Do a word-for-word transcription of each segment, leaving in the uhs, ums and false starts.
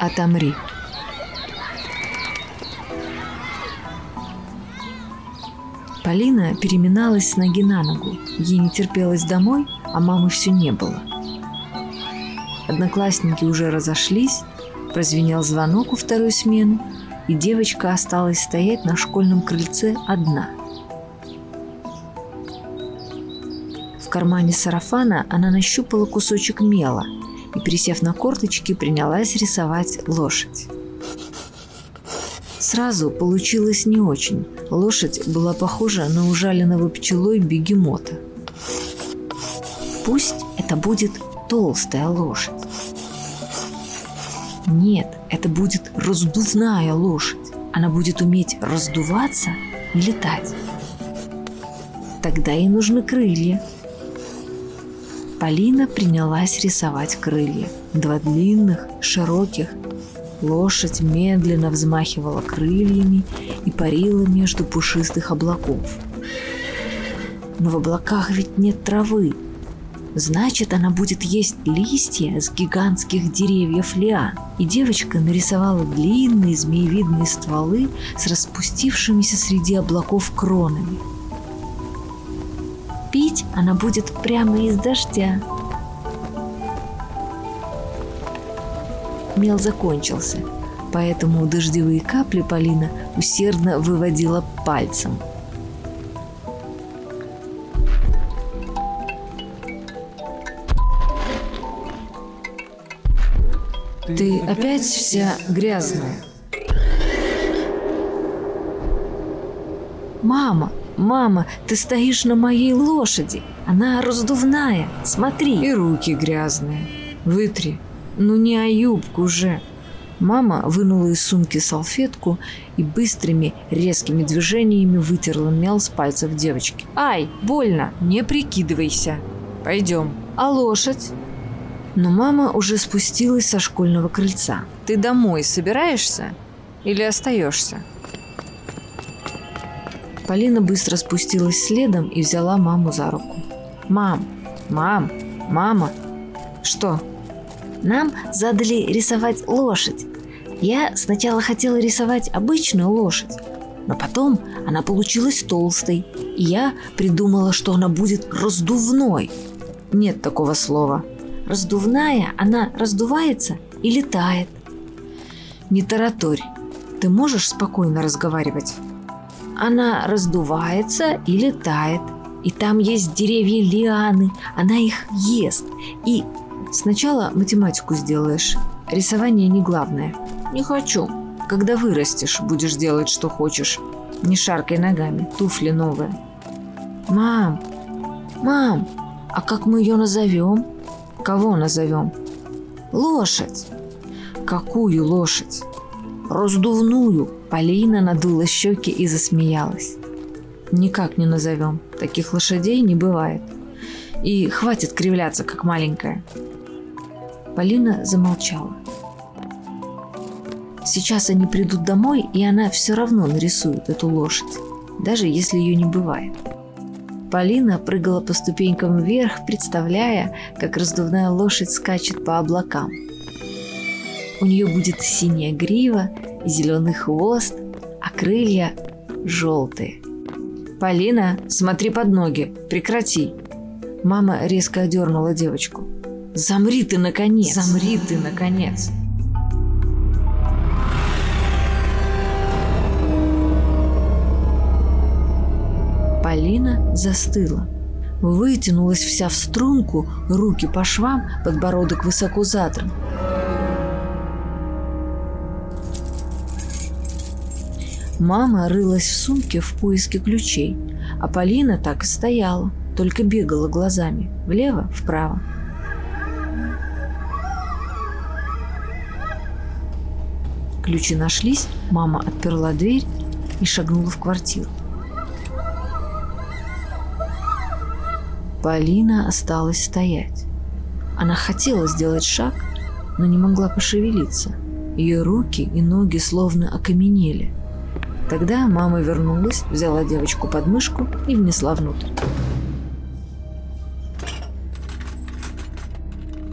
отомри. Полина переминалась с ноги на ногу. Ей не терпелось домой, а мамы все не было. Одноклассники уже разошлись, прозвенел звонок у второй смены, и девочка осталась стоять на школьном крыльце одна. В кармане сарафана она нащупала кусочек мела и, присев на корточки, принялась рисовать лошадь. Сразу получилось не очень. Лошадь была похожа на ужаленного пчелой бегемота. Пусть это будет толстая лошадь. Нет, это будет раздувная лошадь. Она будет уметь раздуваться и летать. Тогда ей нужны крылья. Полина принялась рисовать крылья. Два длинных, широких. Лошадь медленно взмахивала крыльями и парила между пушистых облаков. Но в облаках ведь нет травы. Значит, она будет есть листья с гигантских деревьев лиан. И девочка нарисовала длинные змеевидные стволы с распустившимися среди облаков кронами. Пить она будет прямо из дождя. Мел закончился, поэтому дождевые капли Полина усердно выводила пальцем. Ты опять вся грязная. Мама, мама, ты стоишь на моей лошади. Она раздувная, смотри. И руки грязные. Вытри. Ну не о юбку же. Мама вынула из сумки салфетку и быстрыми резкими движениями вытерла мел с пальцев девочки. Ай, больно. Не прикидывайся. Пойдем. А лошадь? Но мама уже спустилась со школьного крыльца. Ты домой собираешься или остаешься? Полина быстро спустилась следом и взяла маму за руку. Мам, мам, мама. Что? Нам задали рисовать лошадь. Я сначала хотела рисовать обычную лошадь, но потом она получилась толстой, и я придумала, что она будет раздувной. Нет такого слова. Раздувная, она раздувается и летает. Не тараторь. Ты можешь спокойно разговаривать? Она раздувается и летает. И там есть деревья лианы. Она их ест. И сначала математику сделаешь. Рисование не главное. Не хочу. Когда вырастешь, будешь делать, что хочешь. Не шаркай ногами. Туфли новые. Мам, мам, а как мы ее назовем? Кого назовем? Лошадь. Какую лошадь? Раздувную. Полина надула щеки и засмеялась. Никак не назовем. Таких лошадей не бывает. И хватит кривляться, как маленькая. Полина замолчала. Сейчас они придут домой, и она все равно нарисует эту лошадь, даже если ее не бывает. Полина прыгала по ступенькам вверх, представляя, как раздувная лошадь скачет по облакам. У нее будет синяя грива, зеленый хвост, а крылья желтые. «Полина, смотри под ноги, прекрати!» Мама резко одернула девочку. «Замри ты, наконец! Замри ты, наконец!» Полина застыла. Вытянулась вся в струнку, руки по швам, подбородок высоко задран. Мама рылась в сумке в поиске ключей, а Полина так и стояла, только бегала глазами влево, вправо. Ключи нашлись, мама отперла дверь и шагнула в квартиру. Полина осталась стоять. Она хотела сделать шаг, но не могла пошевелиться. Ее руки и ноги словно окаменели. Тогда мама вернулась, взяла девочку под мышку и внесла внутрь.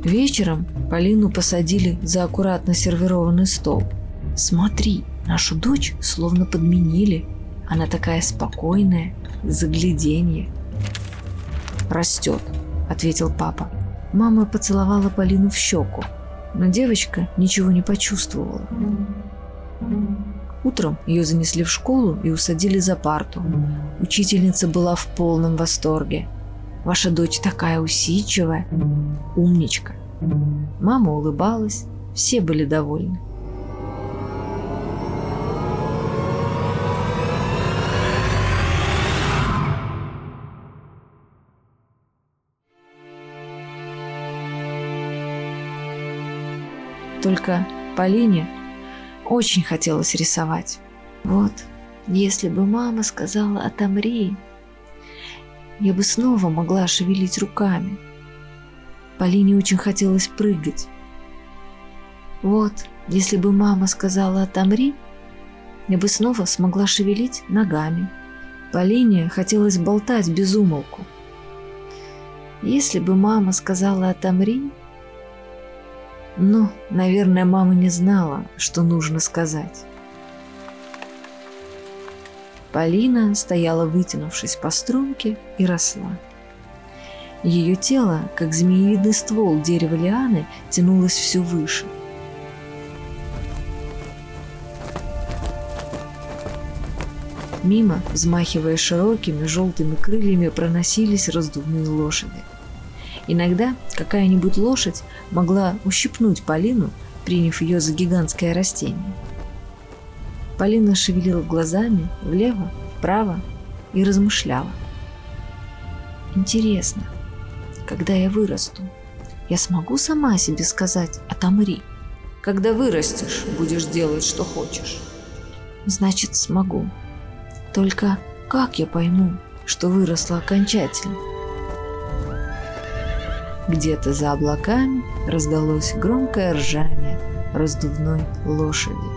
Вечером Полину посадили за аккуратно сервированный стол. «Смотри, нашу дочь словно подменили. Она такая спокойная, загляденье». «Растет», — ответил папа. Мама поцеловала Полину в щеку, но девочка ничего не почувствовала. Утром ее занесли в школу и усадили за парту. Учительница была в полном восторге. «Ваша дочь такая усидчивая, умничка». Мама улыбалась, все были довольны. Только Полине очень хотелось рисовать. Вот, если бы мама сказала «отомри», я бы снова могла шевелить руками. Полине очень хотелось прыгать. Вот, если бы мама сказала «отомри», я бы снова смогла шевелить ногами. Полине хотелось болтать без умолку. Если бы мама сказала «отомри», Ну, наверное, мама не знала, что нужно сказать. Полина стояла, вытянувшись по струнке, и росла. Ее тело, как змеевидный ствол дерева лианы, тянулось все выше. Мимо, взмахивая широкими желтыми крыльями, проносились раздувные лошади. Иногда какая-нибудь лошадь могла ущипнуть Полину, приняв ее за гигантское растение. Полина шевелила глазами влево, вправо и размышляла. «Интересно, когда я вырасту, я смогу сама себе сказать «отомри»?» «Когда вырастешь, будешь делать, что хочешь». «Значит, смогу. Только как я пойму, что выросла окончательно?» Где-то за облаками раздалось громкое ржание раздувной лошади.